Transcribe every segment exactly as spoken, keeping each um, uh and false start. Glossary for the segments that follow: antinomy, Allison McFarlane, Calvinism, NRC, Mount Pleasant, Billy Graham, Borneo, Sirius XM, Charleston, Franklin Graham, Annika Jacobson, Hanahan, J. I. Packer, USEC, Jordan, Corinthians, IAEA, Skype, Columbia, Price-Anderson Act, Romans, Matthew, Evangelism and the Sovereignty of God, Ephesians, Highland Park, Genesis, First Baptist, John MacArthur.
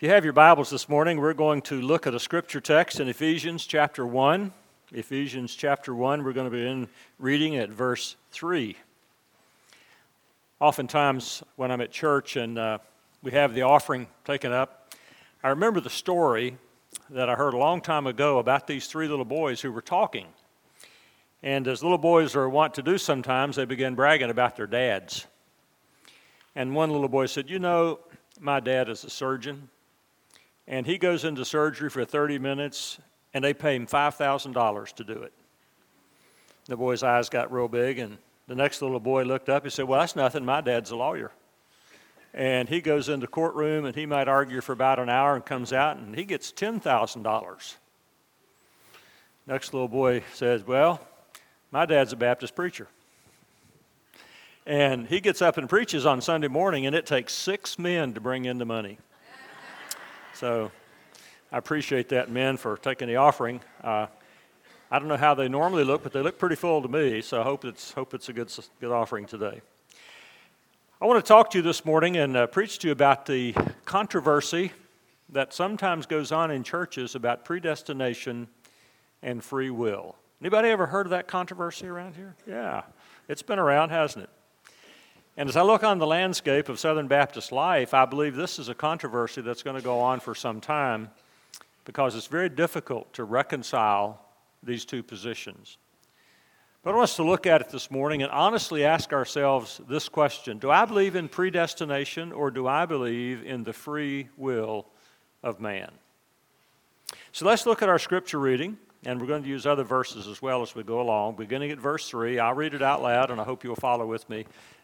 If you have your Bibles this morning, we're going to look at a scripture text in Ephesians chapter one. Ephesians chapter one, we're going to begin reading at verse three. Oftentimes when I'm at church and uh, we have the offering taken up, I remember the story that I heard a long time ago about these three little boys who were talking. And as little boys are wont to do sometimes, they began bragging about their dads. And one little boy said, "You know, my dad is a surgeon. And he goes into surgery for thirty minutes, and they pay him five thousand dollars to do it." The boy's eyes got real big, and the next little boy looked up. He said, "Well, that's nothing. My dad's a lawyer. And he goes into the courtroom, and he might argue for about an hour and comes out, and he gets ten thousand dollars. Next little boy says, "Well, my dad's a Baptist preacher. And he gets up and preaches on Sunday morning, and it takes six men to bring in the money." So I appreciate that, men, for taking the offering. Uh, I don't know how they normally look, but they look pretty full to me, so I hope it's hope it's a good, good offering today. I want to talk to you this morning and uh, preach to you about the controversy that sometimes goes on in churches about predestination and free will. Anybody ever heard of that controversy around here? Yeah, it's been around, hasn't it? And as I look on the landscape of Southern Baptist life, I believe this is a controversy that's going to go on for some time because it's very difficult to reconcile these two positions. But I want us to look at it this morning and honestly ask ourselves this question: do I believe in predestination, or do I believe in the free will of man? So let's look at our scripture reading, and we're going to use other verses as well as we go along. Beginning at verse three, I'll read it out loud, and I hope you'll follow with me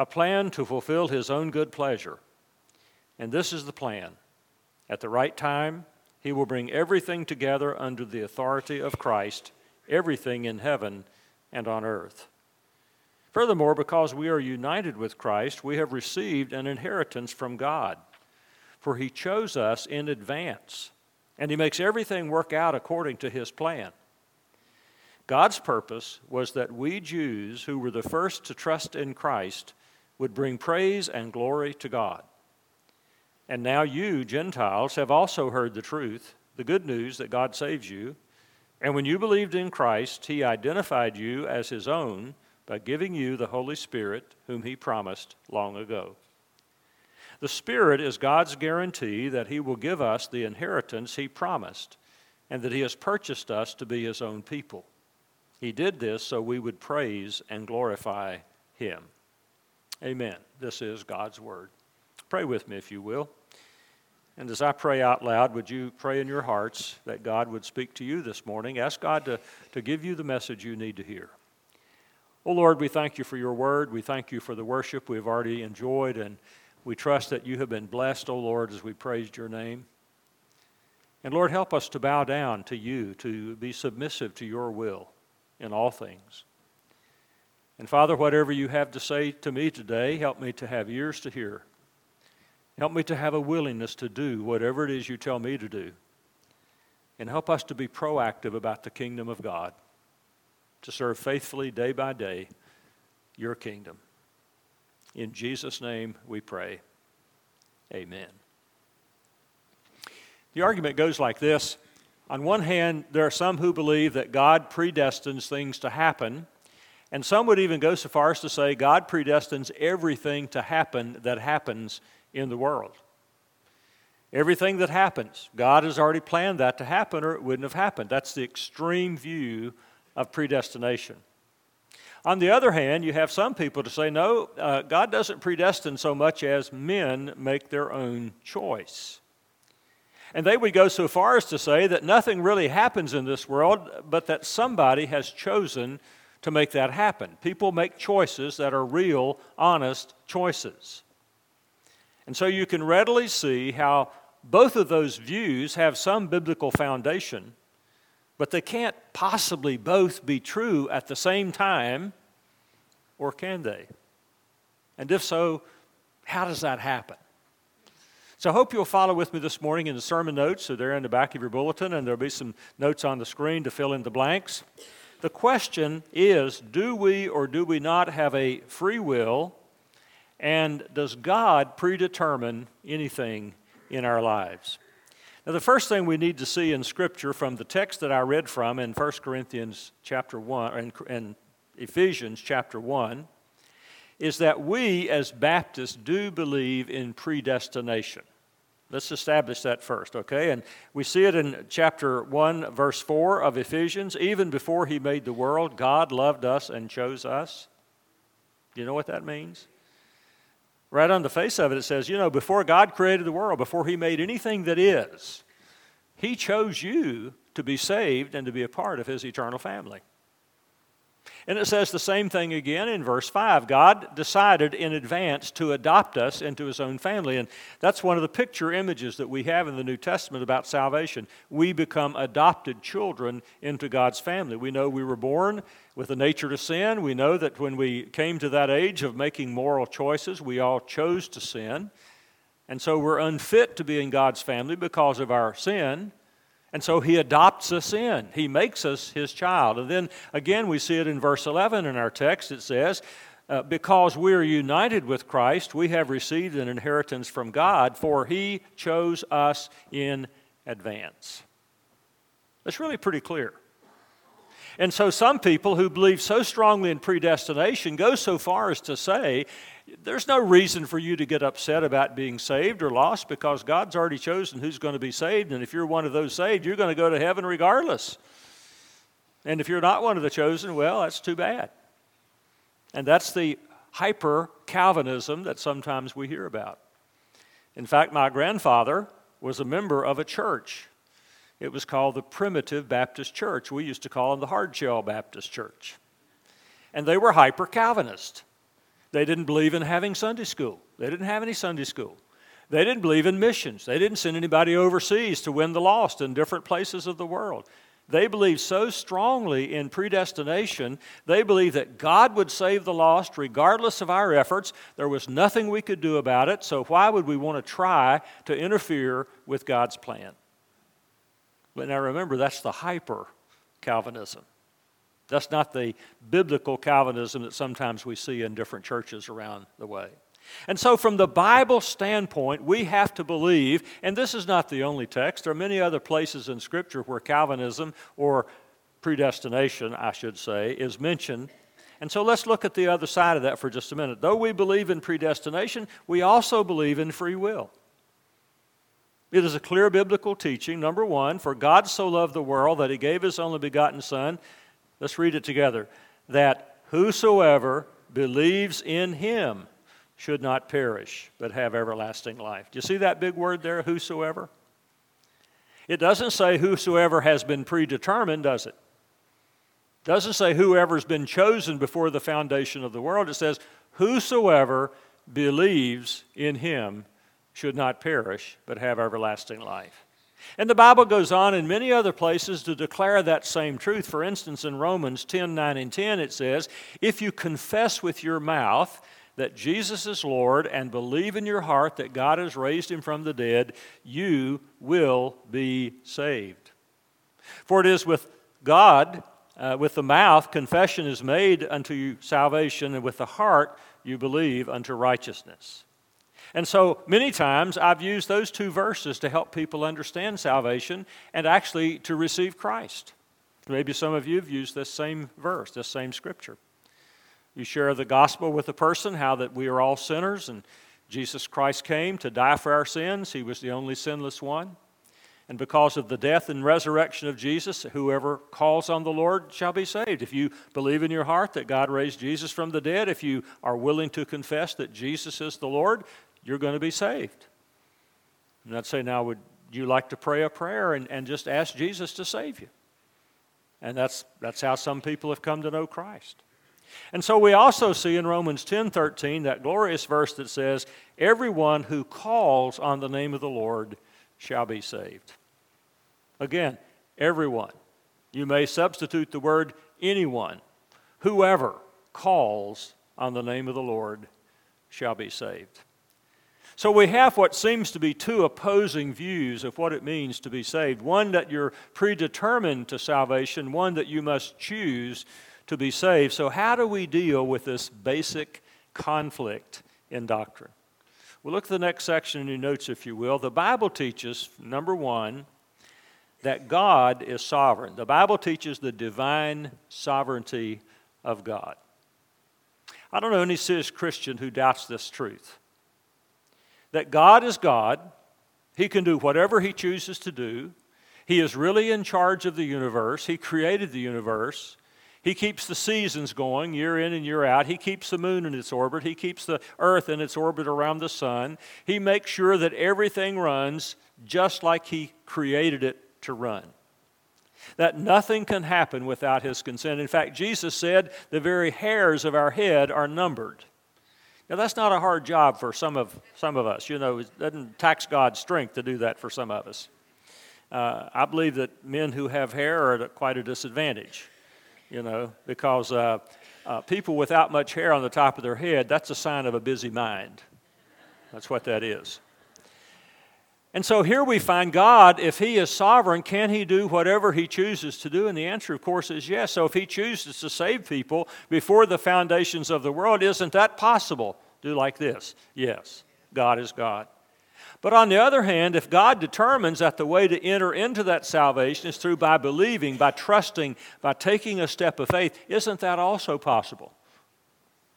a plan to fulfill his own good pleasure. And this is the plan. At the right time, he will bring everything together under the authority of Christ, everything in heaven and on earth. Furthermore, because we are united with Christ, we have received an inheritance from God, for he chose us in advance, and he makes everything work out according to his plan. God's purpose was that we Jews, who were the first to trust in Christ, would bring praise and glory to God. And now you, Gentiles, have also heard the truth, the good news that God saves you. And when you believed in Christ, he identified you as his own by giving you the Holy Spirit, whom he promised long ago. The Spirit is God's guarantee that he will give us the inheritance he promised, and that he has purchased us to be his own people. He did this so we would praise and glorify him." Amen. This is God's word. Pray with me, if you will. And as I pray out loud, would you pray in your hearts that God would speak to you this morning? Ask God to, to give you the message you need to hear. Oh Lord, we thank you for your word. We thank you for the worship we've already enjoyed, and we trust that you have been blessed, oh Lord, as we praised your name. And Lord, help us to bow down to you, to be submissive to your will in all things. And Father, whatever you have to say to me today, help me to have ears to hear. Help me to have a willingness to do whatever it is you tell me to do. And help us to be proactive about the kingdom of God, to serve faithfully day by day your kingdom. In Jesus' name we pray. Amen. The argument goes like this. On one hand, there are some who believe that God predestines things to happen, and some would even go so far as to say God predestines everything to happen that happens in the world. Everything that happens, God has already planned that to happen or it wouldn't have happened. That's the extreme view of predestination. On the other hand, you have some people to say, no, uh, God doesn't predestine so much as men make their own choice. And they would go so far as to say that nothing really happens in this world, but that somebody has chosen to make that happen. People make choices that are real, honest choices. And so you can readily see how both of those views have some biblical foundation, but they can't possibly both be true at the same time, or can they? And if so, how does that happen? So I hope you'll follow with me this morning in the sermon notes. So they're in the back of your bulletin, and there'll be some notes on the screen to fill in the blanks. The question is, do we or do we not have a free will? And does God predetermine anything in our lives? Now, the first thing we need to see in Scripture from the text that I read from in First Corinthians chapter one and Ephesians chapter one is that we as Baptists do believe in predestination. Let's establish that first, okay? And we see it in chapter one, verse four of Ephesians. Even before He made the world, God loved us and chose us. Do you know what that means? Right on the face of it, it says, you know, before God created the world, before He made anything that is, He chose you to be saved and to be a part of His eternal family. And it says the same thing again in verse five. God decided in advance to adopt us into His own family. And that's one of the picture images that we have in the New Testament about salvation. We become adopted children into God's family. We know we were born with a nature to sin. We know that when we came to that age of making moral choices, we all chose to sin. And so we're unfit to be in God's family because of our sin. And so He adopts us in. He makes us His child. And then again, we see it in verse eleven in our text. It says, uh, because we are united with Christ, we have received an inheritance from God, for He chose us in advance. That's really pretty clear. And so some people who believe so strongly in predestination go so far as to say, there's no reason for you to get upset about being saved or lost because God's already chosen who's going to be saved, and if you're one of those saved, you're going to go to heaven regardless. And if you're not one of the chosen, well, that's too bad. And that's the hyper-Calvinism that sometimes we hear about. In fact, my grandfather was a member of a church. It was called the Primitive Baptist Church. We used to call them the Hardshell Baptist Church. And they were hyper-Calvinist. They didn't believe in having Sunday school. They didn't have any Sunday school. They didn't believe in missions. They didn't send anybody overseas to win the lost in different places of the world. They believed so strongly in predestination, they believed that God would save the lost regardless of our efforts. There was nothing we could do about it, so why would we want to try to interfere with God's plan? But now remember, that's the hyper-Calvinism. That's not the biblical Calvinism that sometimes we see in different churches around the way. And so from the Bible standpoint, we have to believe, and this is not the only text. There are many other places in Scripture where Calvinism, or predestination, I should say, is mentioned. And so let's look at the other side of that for just a minute. Though we believe in predestination, we also believe in free will. It is a clear biblical teaching. Number one, for God so loved the world that He gave His only begotten Son. Let's read it together. That whosoever believes in Him should not perish, but have everlasting life. Do you see that big word there, whosoever? It doesn't say whosoever has been predetermined, does it? It doesn't say whoever's been chosen before the foundation of the world. It says whosoever believes in Him should not perish, but have everlasting life. And the Bible goes on in many other places to declare that same truth. For instance, in Romans ten, nine, and ten, it says, if you confess with your mouth that Jesus is Lord and believe in your heart that God has raised Him from the dead, you will be saved. For it is with God, uh, with the mouth, confession is made unto salvation, and with the heart you believe unto righteousness. And so many times I've used those two verses to help people understand salvation and actually to receive Christ. Maybe some of you have used this same verse, this same scripture. You share the gospel with a person, how that we are all sinners and Jesus Christ came to die for our sins. He was the only sinless one. And because of the death and resurrection of Jesus, whoever calls on the Lord shall be saved. If you believe in your heart that God raised Jesus from the dead, if you are willing to confess that Jesus is the Lord, you're going to be saved. And I'd say, now would you like to pray a prayer and, and just ask Jesus to save you? And that's that's how some people have come to know Christ. And so we also see in Romans ten thirteen that glorious verse that says, everyone who calls on the name of the Lord shall be saved. Again, everyone. You may substitute the word anyone. Whoever calls on the name of the Lord shall be saved. So we have what seems to be two opposing views of what it means to be saved. One that you're predetermined to salvation, one that you must choose to be saved. So how do we deal with this basic conflict in doctrine? Well, look at the next section in your notes, if you will. The Bible teaches, number one, that God is sovereign. The Bible teaches the divine sovereignty of God. I don't know any serious Christian who doubts this truth. That God is God. He can do whatever He chooses to do. He is really in charge of the universe. He created the universe. He keeps the seasons going year in and year out. He keeps the moon in its orbit. He keeps the earth in its orbit around the sun. He makes sure that everything runs just like He created it to run. That nothing can happen without His consent. In fact, Jesus said, the very hairs of our head are numbered. Now, that's not a hard job for some of some of us. You know, it doesn't tax God's strength to do that for some of us. Uh, I believe that men who have hair are at quite a disadvantage. You know, because uh, uh, people without much hair on the top of their head, that's a sign of a busy mind. That's what that is. And so here we find God, if He is sovereign, can He do whatever He chooses to do? And the answer, of course, is yes. So if He chooses to save people before the foundations of the world, isn't that possible? Do like this. Yes, God is God. But on the other hand, if God determines that the way to enter into that salvation is through by believing, by trusting, by taking a step of faith, isn't that also possible?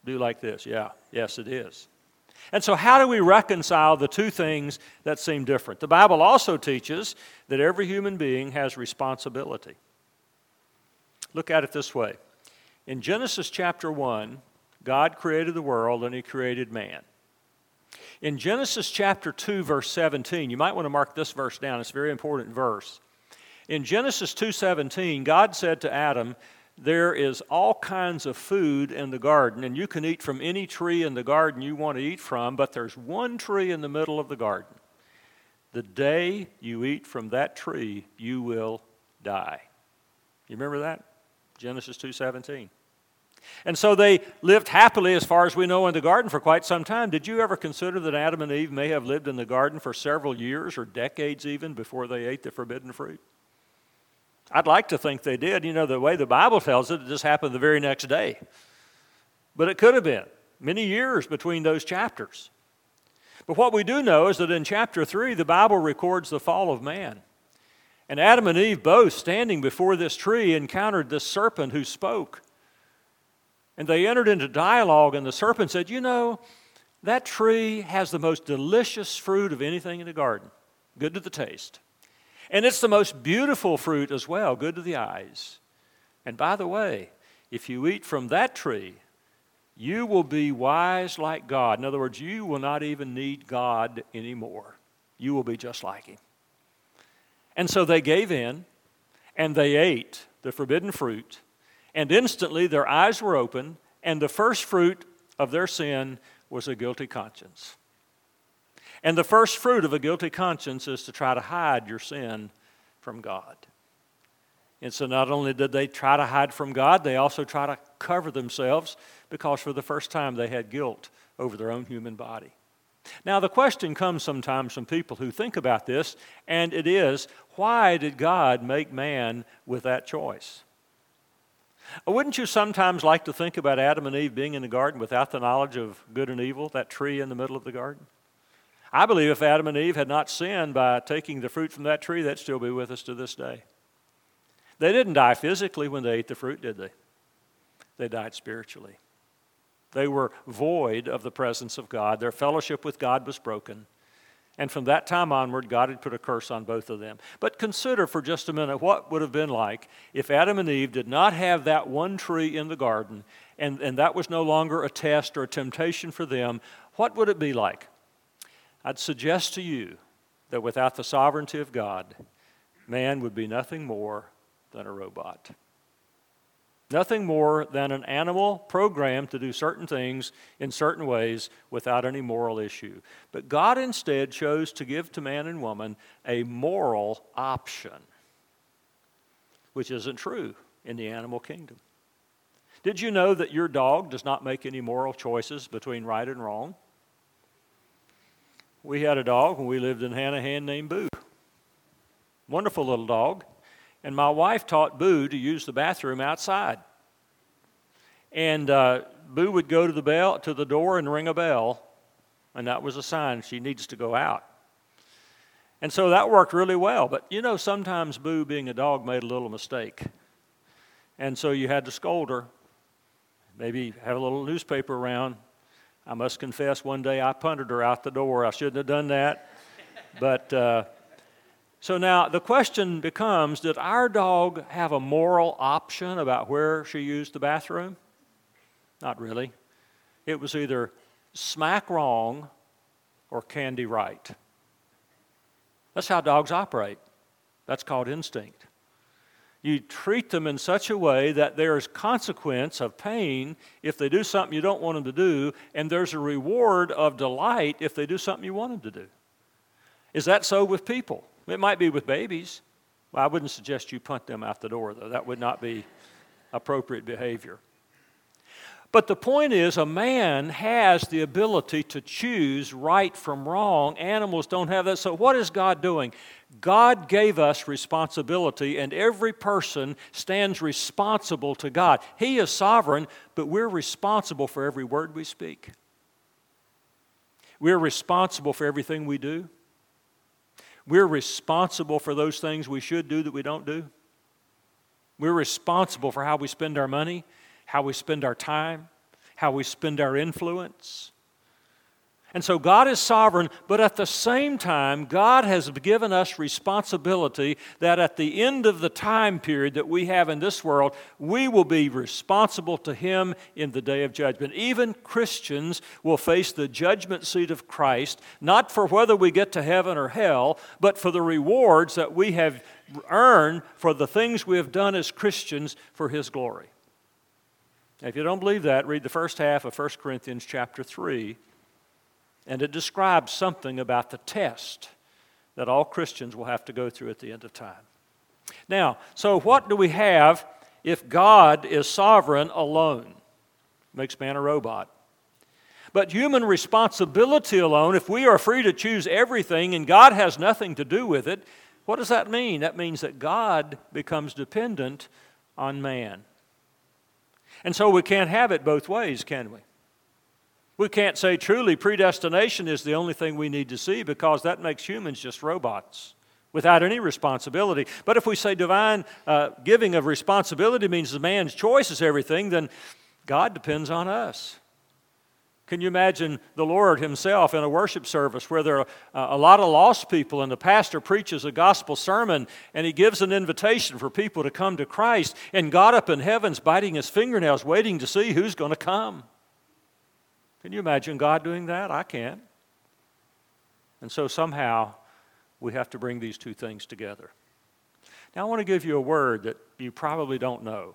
Do like this. Yeah, yes it is. And so how do we reconcile the two things that seem different? The Bible also teaches that every human being has responsibility. Look at it this way. In Genesis chapter one, God created the world and He created man. In Genesis chapter two, verse seventeen, you might want to mark this verse down. It's a very important verse. In Genesis two seventeen, God said to Adam, there is all kinds of food in the garden, and you can eat from any tree in the garden you want to eat from, but there's one tree in the middle of the garden. The day you eat from that tree, you will die. You remember that? Genesis two seventeen. And so they lived happily, as far as we know, in the garden for quite some time. Did you ever consider that Adam and Eve may have lived in the garden for several years or decades even before they ate the forbidden fruit? I'd like to think they did. You know, the way the Bible tells it, it just happened the very next day. But it could have been many years between those chapters. But what we do know is that in chapter three, the Bible records the fall of man. And Adam and Eve both, standing before this tree, encountered this serpent who spoke. And they entered into dialogue, and the serpent said, you know, that tree has the most delicious fruit of anything in the garden, good to the taste. And it's the most beautiful fruit as well, good to the eyes. And by the way, if you eat from that tree, you will be wise like God. In other words, you will not even need God anymore. You will be just like Him. And so they gave in, and they ate the forbidden fruit, and instantly their eyes were opened, and the first fruit of their sin was a guilty conscience. And the first fruit of a guilty conscience is to try to hide your sin from God. And so not only did they try to hide from God, they also try to cover themselves because for the first time they had guilt over their own human body. Now the question comes sometimes from people who think about this, and it is, why did God make man with that choice? Wouldn't you sometimes like to think about Adam and Eve being in the garden without the knowledge of good and evil, that tree in the middle of the garden? I believe if Adam and Eve had not sinned by taking the fruit from that tree, they'd still be with us to this day. They didn't die physically when they ate the fruit, did they? They died spiritually. They were void of the presence of God. Their fellowship with God was broken. And from that time onward, God had put a curse on both of them. But consider for just a minute what would have been like if Adam and Eve did not have that one tree in the garden, and, and that was no longer a test or a temptation for them. What would it be like? I'd suggest to you that without the sovereignty of God, man would be nothing more than a robot. Nothing more than an animal programmed to do certain things in certain ways without any moral issue. But God instead chose to give to man and woman a moral option, which isn't true in the animal kingdom. Did you know that your dog does not make any moral choices between right and wrong? We had a dog when we lived in Hanahan named Boo. Wonderful little dog. And my wife taught Boo to use the bathroom outside. And uh, Boo would go to the bell, to the door and ring a bell, and that was a sign she needs to go out. And so that worked really well. But you know, sometimes Boo, being a dog, made a little mistake. And so you had to scold her, maybe have a little newspaper around. I must confess, one day I punted her out the door. I shouldn't have done that, but... Uh, So now the question becomes, did our dog have a moral option about where she used the bathroom? Not really. It was either smack wrong or candy right. That's how dogs operate. That's called instinct. You treat them in such a way that there is consequence of pain if they do something you don't want them to do, and there's a reward of delight if they do something you want them to do. Is that so with people? It might be with babies. Well, I wouldn't suggest you punt them out the door, though. That would not be appropriate behavior. But the point is, a man has the ability to choose right from wrong. Animals don't have that. So what is God doing? God gave us responsibility, and every person stands responsible to God. He is sovereign, but we're responsible for every word we speak. We're responsible for everything we do. We're responsible for those things we should do that we don't do. We're responsible for how we spend our money, how we spend our time, how we spend our influence. And so God is sovereign, but at the same time, God has given us responsibility that at the end of the time period that we have in this world, we will be responsible to Him in the day of judgment. Even Christians will face the judgment seat of Christ, not for whether we get to heaven or hell, but for the rewards that we have earned for the things we have done as Christians for His glory. Now, if you don't believe that, read the first half of First Corinthians chapter three. And it describes something about the test that all Christians will have to go through at the end of time. Now, so what do we have if God is sovereign alone? Makes man a robot. But human responsibility alone, if we are free to choose everything and God has nothing to do with it, what does that mean? That means that God becomes dependent on man. And so we can't have it both ways, can we? We can't say truly predestination is the only thing we need to see, because that makes humans just robots without any responsibility. But if we say divine uh, giving of responsibility means the man's choice is everything, then God depends on us. Can you imagine the Lord Himself in a worship service where there are a lot of lost people and the pastor preaches a gospel sermon and he gives an invitation for people to come to Christ, and God up in heaven's biting His fingernails waiting to see who's going to come? Can you imagine God doing that? I can't. And so somehow we have to bring these two things together. Now I want to give you a word that you probably don't know.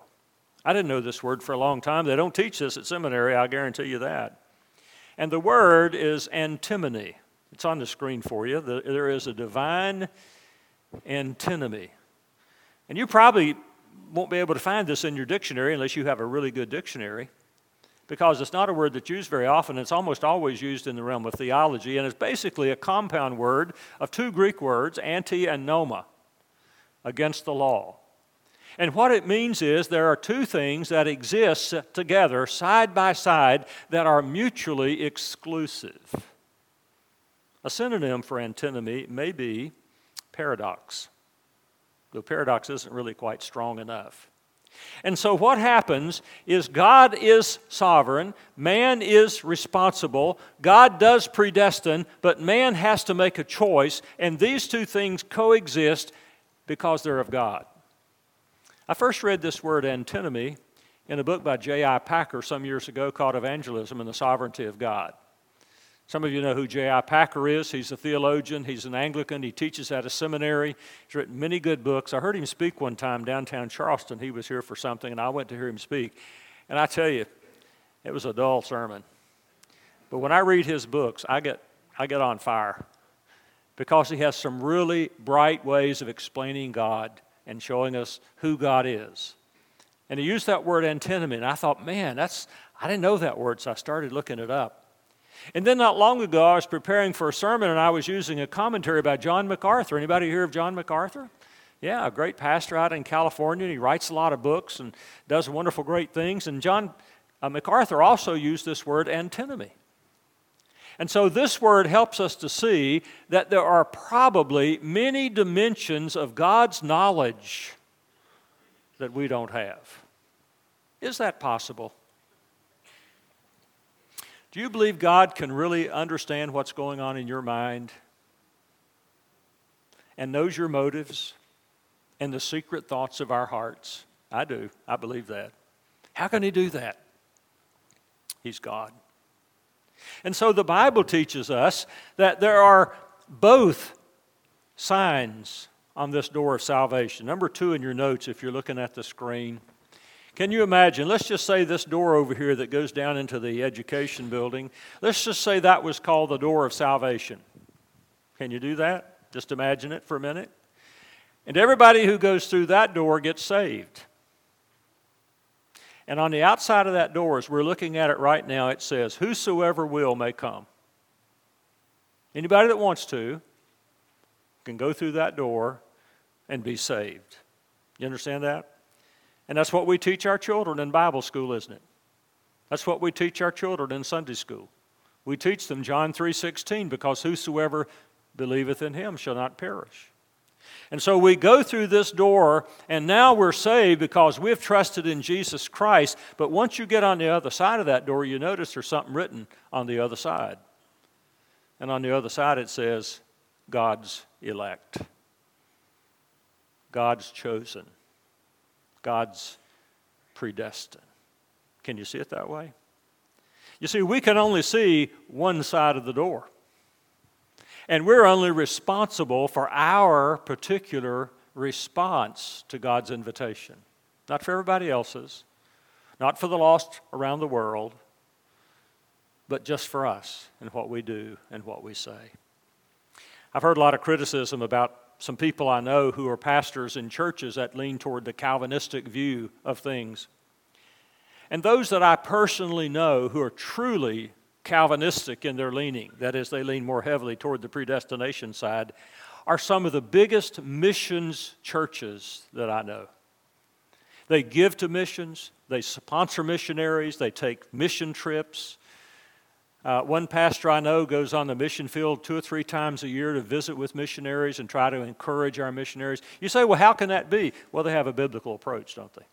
I didn't know this word for a long time. They don't teach this at seminary, I guarantee you that. And the word is antinomy. It's on the screen for you. There is a divine antinomy. And you probably won't be able to find this in your dictionary unless you have a really good dictionary, because it's not a word that's used very often. It's almost always used in the realm of theology, and it's basically a compound word of two Greek words, anti and noma, against the law. And what it means is there are two things that exist together, side by side, that are mutually exclusive. A synonym for antinomy may be paradox, though paradox isn't really quite strong enough. And so what happens is God is sovereign, man is responsible, God does predestine, but man has to make a choice, and these two things coexist because they're of God. I first read this word antinomy in a book by J. I. Packer some years ago called Evangelism and the Sovereignty of God. Some of you know who J. I. Packer is. He's a theologian. He's an Anglican. He teaches at a seminary. He's written many good books. I heard him speak one time downtown Charleston. He was here for something, and I went to hear him speak. And I tell you, it was a dull sermon. But when I read his books, I get I get on fire because he has some really bright ways of explaining God and showing us who God is. And he used that word antinomy, and I thought, man, that's I didn't know that word, so I started looking it up. And then not long ago, I was preparing for a sermon, and I was using a commentary by John MacArthur. Anybody hear of John MacArthur? Yeah, a great pastor out in California, and he writes a lot of books and does wonderful, great things. And John uh, MacArthur also used this word, antinomy. And so this word helps us to see that there are probably many dimensions of God's knowledge that we don't have. Is that possible? Do you believe God can really understand what's going on in your mind and knows your motives and the secret thoughts of our hearts? I do. I believe that. How can He do that? He's God. And so the Bible teaches us that there are both signs on this door of salvation. Number two in your notes, if you're looking at the screen. Can you imagine, let's just say this door over here that goes down into the education building, let's just say that was called the door of salvation. Can you do that? Just imagine it for a minute. And everybody who goes through that door gets saved. And on the outside of that door, as we're looking at it right now, it says, whosoever will may come. Anybody that wants to can go through that door and be saved. You understand that? And that's what we teach our children in Bible school, isn't it? That's what we teach our children in Sunday school. We teach them John three sixteen, because whosoever believeth in him shall not perish. And so we go through this door, and now we're saved because we've trusted in Jesus Christ. But once you get on the other side of that door, you notice there's something written on the other side. And on the other side it says, God's elect. God's chosen. God's predestined. Can you see it that way? You see, we can only see one side of the door. And we're only responsible for our particular response to God's invitation. Not for everybody else's, not for the lost around the world, but just for us and what we do and what we say. I've heard a lot of criticism about some people I know who are pastors in churches that lean toward the Calvinistic view of things. And those that I personally know who are truly Calvinistic in their leaning, that is, they lean more heavily toward the predestination side, are some of the biggest missions churches that I know. They give to missions, they sponsor missionaries, they take mission trips. Uh, one pastor I know goes on the mission field two or three times a year to visit with missionaries and try to encourage our missionaries. You say, well, how can that be? Well, they have a biblical approach, don't they?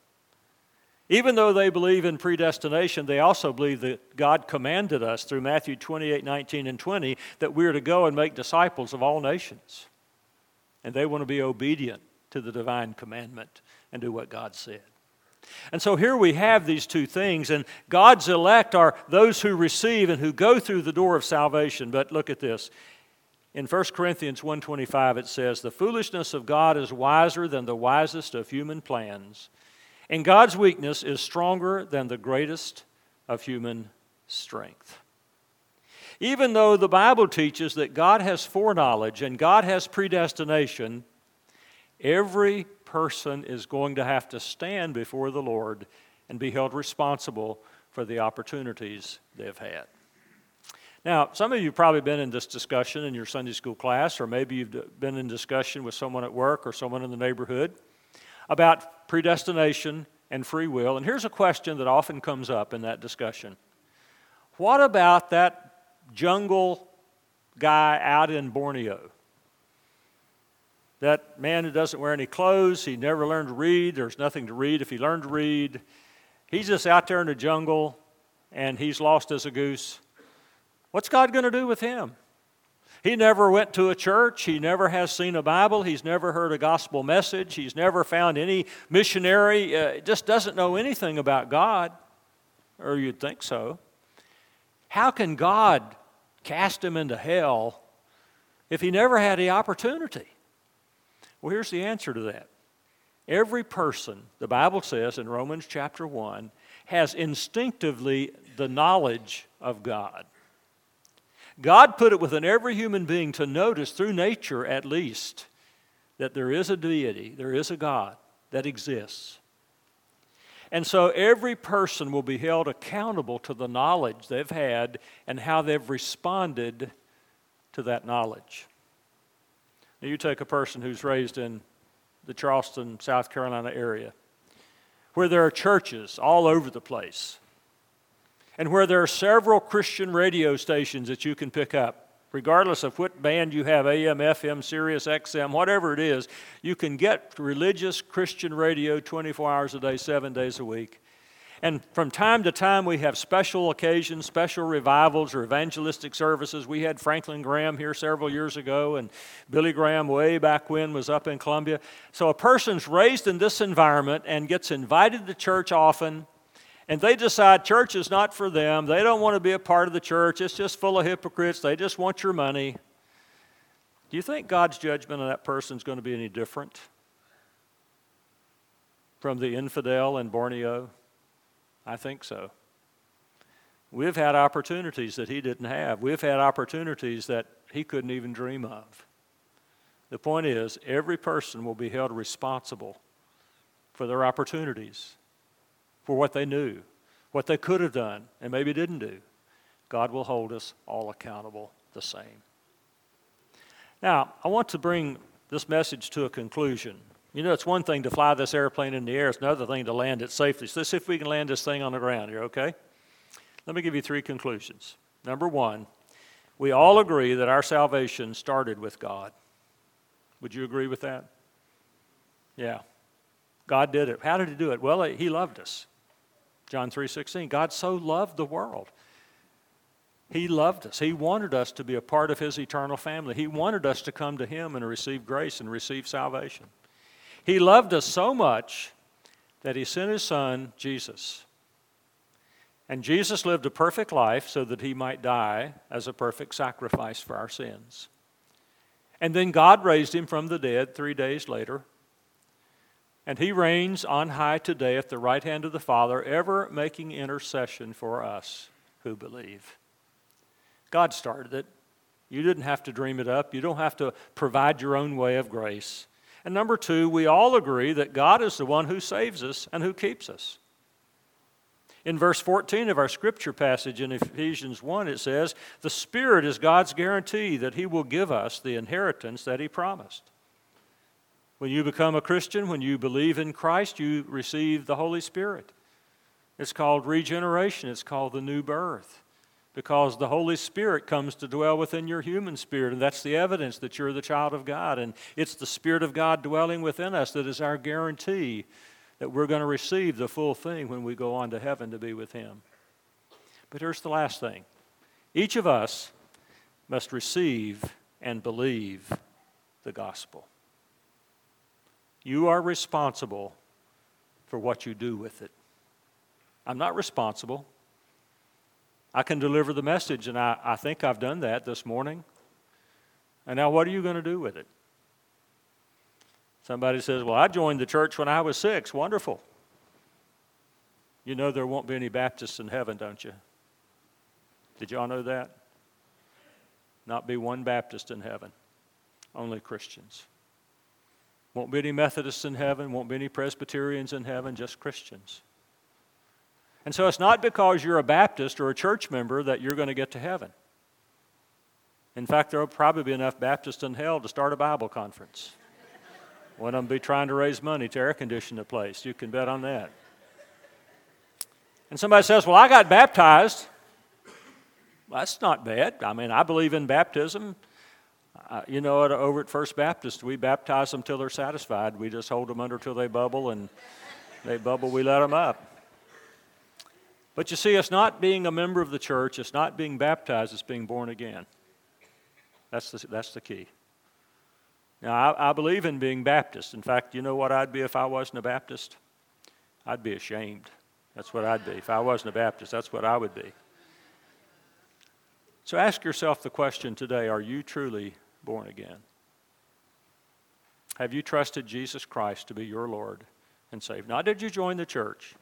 Even though they believe in predestination, they also believe that God commanded us through Matthew twenty-eight, nineteen, and twenty that we're to go and make disciples of all nations. And they want to be obedient to the divine commandment and do what God said. And so here we have these two things, and God's elect are those who receive and who go through the door of salvation. But look at this. In First Corinthians one twenty-five it says, the foolishness of God is wiser than the wisest of human plans, and God's weakness is stronger than the greatest of human strength. Even though the Bible teaches that God has foreknowledge and God has predestination, every person is going to have to stand before the Lord and be held responsible for the opportunities they've had. Now, some of you have probably been in this discussion in your Sunday school class, or maybe you've been in discussion with someone at work or someone in the neighborhood about predestination and free will. And here's a question that often comes up in that discussion. What about that jungle guy out in Borneo that man who doesn't wear any clothes, he never learned to read, there's nothing to read if he learned to read. He's just out there in the jungle, and he's lost as a goose. What's God going to do with him? He never went to a church. He never has seen a Bible. He's never heard a gospel message. He's never found any missionary. Uh, just doesn't know anything about God, or you'd think so. How can God cast him into hell if he never had the opportunity? Well, here's the answer to that. Every person, the Bible says in Romans chapter one, has instinctively the knowledge of God. God put it within every human being to notice, through nature at least, that there is a deity, there is a God that exists. And so every person will be held accountable to the knowledge they've had and how they've responded to that knowledge. Now you take a person who's raised in the Charleston, South Carolina area, where there are churches all over the place, and where there are several Christian radio stations that you can pick up, regardless of what band you have, A M, F M, Sirius, X M, whatever it is, you can get religious Christian radio twenty-four hours a day, seven days a week. And from time to time, we have special occasions, special revivals or evangelistic services. We had Franklin Graham here several years ago, and Billy Graham way back when was up in Columbia. So a person's raised in this environment and gets invited to church often, and they decide church is not for them. They don't want to be a part of the church. It's just full of hypocrites. They just want your money. Do you think God's judgment on that person is going to be any different from the infidel in Borneo? I think so. We've had opportunities that he didn't have. We've had opportunities that he couldn't even dream of. The point is, every person will be held responsible for their opportunities, for what they knew, what they could have done, and maybe didn't do. God will hold us all accountable the same. Now, I want to bring this message to a conclusion. You know, it's one thing to fly this airplane in the air. It's another thing to land it safely. So let's see if we can land this thing on the ground here, okay? Let me give you three conclusions. Number one, we all agree that our salvation started with God. Would you agree with that? Yeah. God did it. How did he do it? Well, he loved us. John three sixteen, God so loved the world. He loved us. He wanted us to be a part of his eternal family. He wanted us to come to him and receive grace and receive salvation. He loved us so much that he sent his son, Jesus. And Jesus lived a perfect life so that he might die as a perfect sacrifice for our sins. And then God raised him from the dead three days later. And he reigns on high today at the right hand of the Father, ever making intercession for us who believe. God started it. You didn't have to dream it up. You don't have to provide your own way of grace. And number two, we all agree that God is the one who saves us and who keeps us. In verse fourteen of our scripture passage in Ephesians one, it says, "The Spirit is God's guarantee that he will give us the inheritance that he promised." When you become a Christian, when you believe in Christ, you receive the Holy Spirit. It's called regeneration. It's called the new birth, because the Holy Spirit comes to dwell within your human spirit, and that's the evidence that you're the child of God. And it's the Spirit of God dwelling within us that is our guarantee that we're going to receive the full thing when we go on to heaven to be with him. But here's the last thing. Each of us must receive and believe the gospel. You are responsible for what you do with it. I'm not responsible. I can deliver the message, and I, I think I've done that this morning. And now what are you going to do with it? Somebody says, well, I joined the church when I was six. Wonderful. You know there won't be any Baptists in heaven, don't you? Did y'all know that? Not be one Baptist in heaven. Only Christians. Won't be any Methodists in heaven, won't be any Presbyterians in heaven, just Christians. And so it's not because you're a Baptist or a church member that you're going to get to heaven. In fact, there will probably be enough Baptists in hell to start a Bible conference. One of them be trying to raise money to air condition the place. You can bet on that. And somebody says, well, I got baptized. Well, that's not bad. I mean, I believe in baptism. Uh, you know, at, over at First Baptist, we baptize them till they're satisfied. We just hold them under till they bubble, and they bubble, we let them up. But you see, it's not being a member of the church, it's not being baptized, it's being born again. That's the, that's the key. Now, I, I believe in being Baptist. In fact, you know what I'd be if I wasn't a Baptist? I'd be ashamed. That's what I'd be. If I wasn't a Baptist, that's what I would be. So ask yourself the question today, are you truly born again? Have you trusted Jesus Christ to be your Lord and Savior? Now, did you join the church?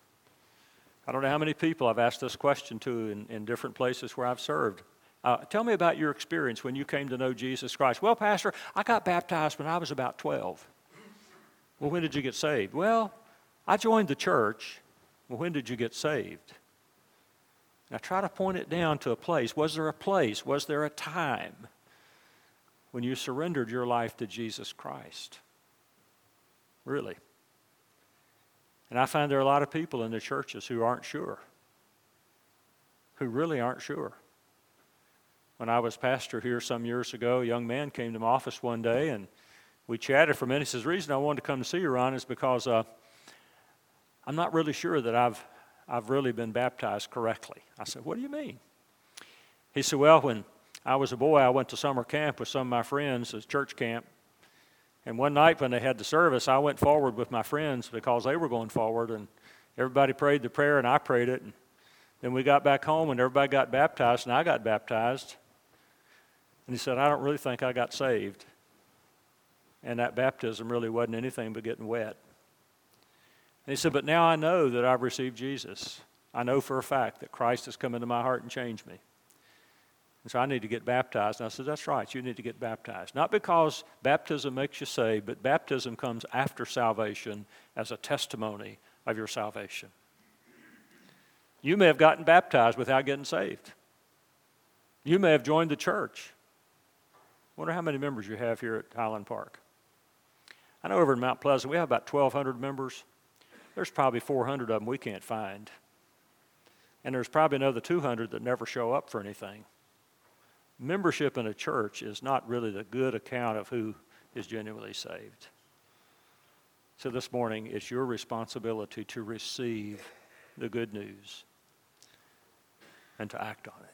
I don't know how many people I've asked this question to in, in different places where I've served. Uh, tell me about your experience when you came to know Jesus Christ. Well, Pastor, I got baptized when I was about twelve. Well, when did you get saved? Well, I joined the church. Well, when did you get saved? Now, try to point it down to a place. Was there a place? Was there a time when you surrendered your life to Jesus Christ? Really. And I find there are a lot of people in the churches who aren't sure, who really aren't sure. When I was pastor here some years ago, a young man came to my office one day, and we chatted for a minute. He says, the reason I wanted to come to see you, Ron, is because uh, I'm not really sure that I've I've really been baptized correctly. I said, what do you mean? He said, well, when I was a boy, I went to summer camp with some of my friends, as church camp, and one night when they had the service, I went forward with my friends because they were going forward, and everybody prayed the prayer, and I prayed it, and then we got back home, and everybody got baptized, and I got baptized. And he said, I don't really think I got saved. And that baptism really wasn't anything but getting wet. And he said, but now I know that I've received Jesus. I know for a fact that Christ has come into my heart and changed me. And so I need to get baptized. And I said, that's right, you need to get baptized. Not because baptism makes you saved, but baptism comes after salvation as a testimony of your salvation. You may have gotten baptized without getting saved. You may have joined the church. I wonder how many members you have here at Highland Park. I know over in Mount Pleasant, we have about twelve hundred members. There's probably four hundred of them we can't find. And there's probably another two hundred that never show up for anything. Membership in a church is not really the good account of who is genuinely saved. So this morning, it's your responsibility to receive the good news and to act on it.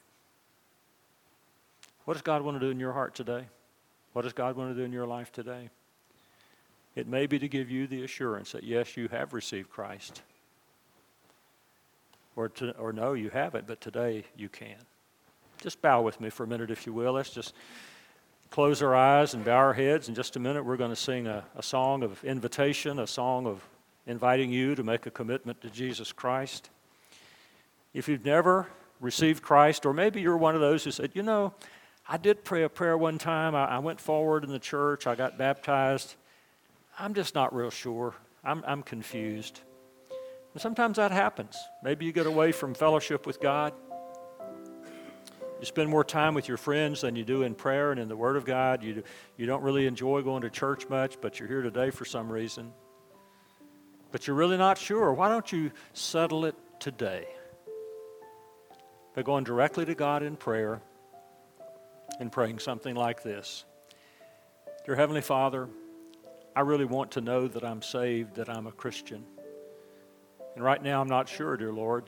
What does God want to do in your heart today? What does God want to do in your life today? It may be to give you the assurance that, yes, you have received Christ. Or, to, or no, you haven't, but today you can. Just bow with me for a minute, if you will. Let's just close our eyes and bow our heads. In just a minute, we're going to sing a, a song of invitation, a song of inviting you to make a commitment to Jesus Christ. If you've never received Christ, or maybe you're one of those who said, you know, I did pray a prayer one time. I, I went forward in the church. I got baptized. I'm just not real sure. I'm, I'm confused. And sometimes that happens. Maybe you get away from fellowship with God. You spend more time with your friends than you do in prayer and in the Word of God. You, you don't really enjoy going to church much, but you're here today for some reason. But you're really not sure. Why don't you settle it today by going directly to God in prayer and praying something like this? Dear Heavenly Father, I really want to know that I'm saved, that I'm a Christian. And right now I'm not sure, dear Lord.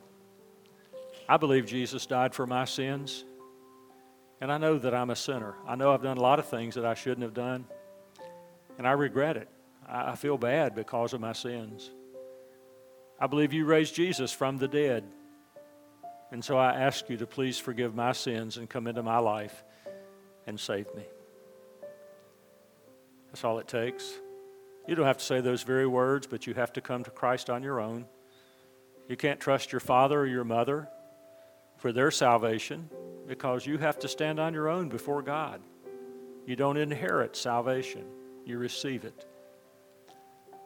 I believe Jesus died for my sins, and I know that I'm a sinner. I know I've done a lot of things that I shouldn't have done, and I regret it. I feel bad because of my sins. I believe you raised Jesus from the dead, and so I ask you to please forgive my sins and come into my life and save me. That's all it takes. You don't have to say those very words, but you have to come to Christ on your own. You can't trust your father or your mother for their salvation because you have to stand on your own before God. You don't inherit salvation. You receive it.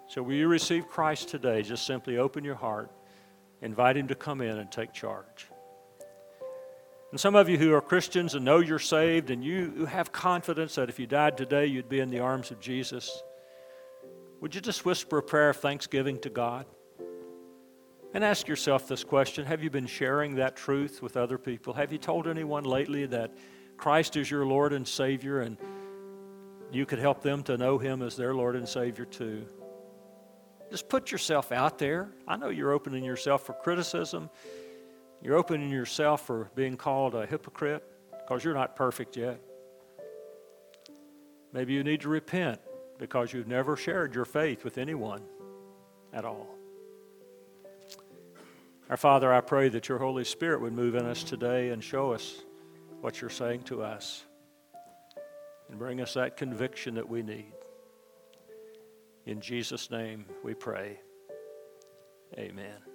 So will you receive Christ today? Just simply open your heart. Invite him to come in and take charge. And some of you who are Christians and know you're saved and you have confidence that if you died today, you'd be in the arms of Jesus, would you just whisper a prayer of thanksgiving to God? And ask yourself this question, have you been sharing that truth with other people? Have you told anyone lately that Christ is your Lord and Savior and you could help them to know Him as their Lord and Savior too. Just put yourself out there. I know you're opening yourself for criticism. You're opening yourself for being called a hypocrite because you're not perfect yet. Maybe you need to repent because you've never shared your faith with anyone at all. Our Father, I pray that your Holy Spirit would move in us today and show us what you're saying to us and bring us that conviction that we need. In Jesus' name we pray. Amen.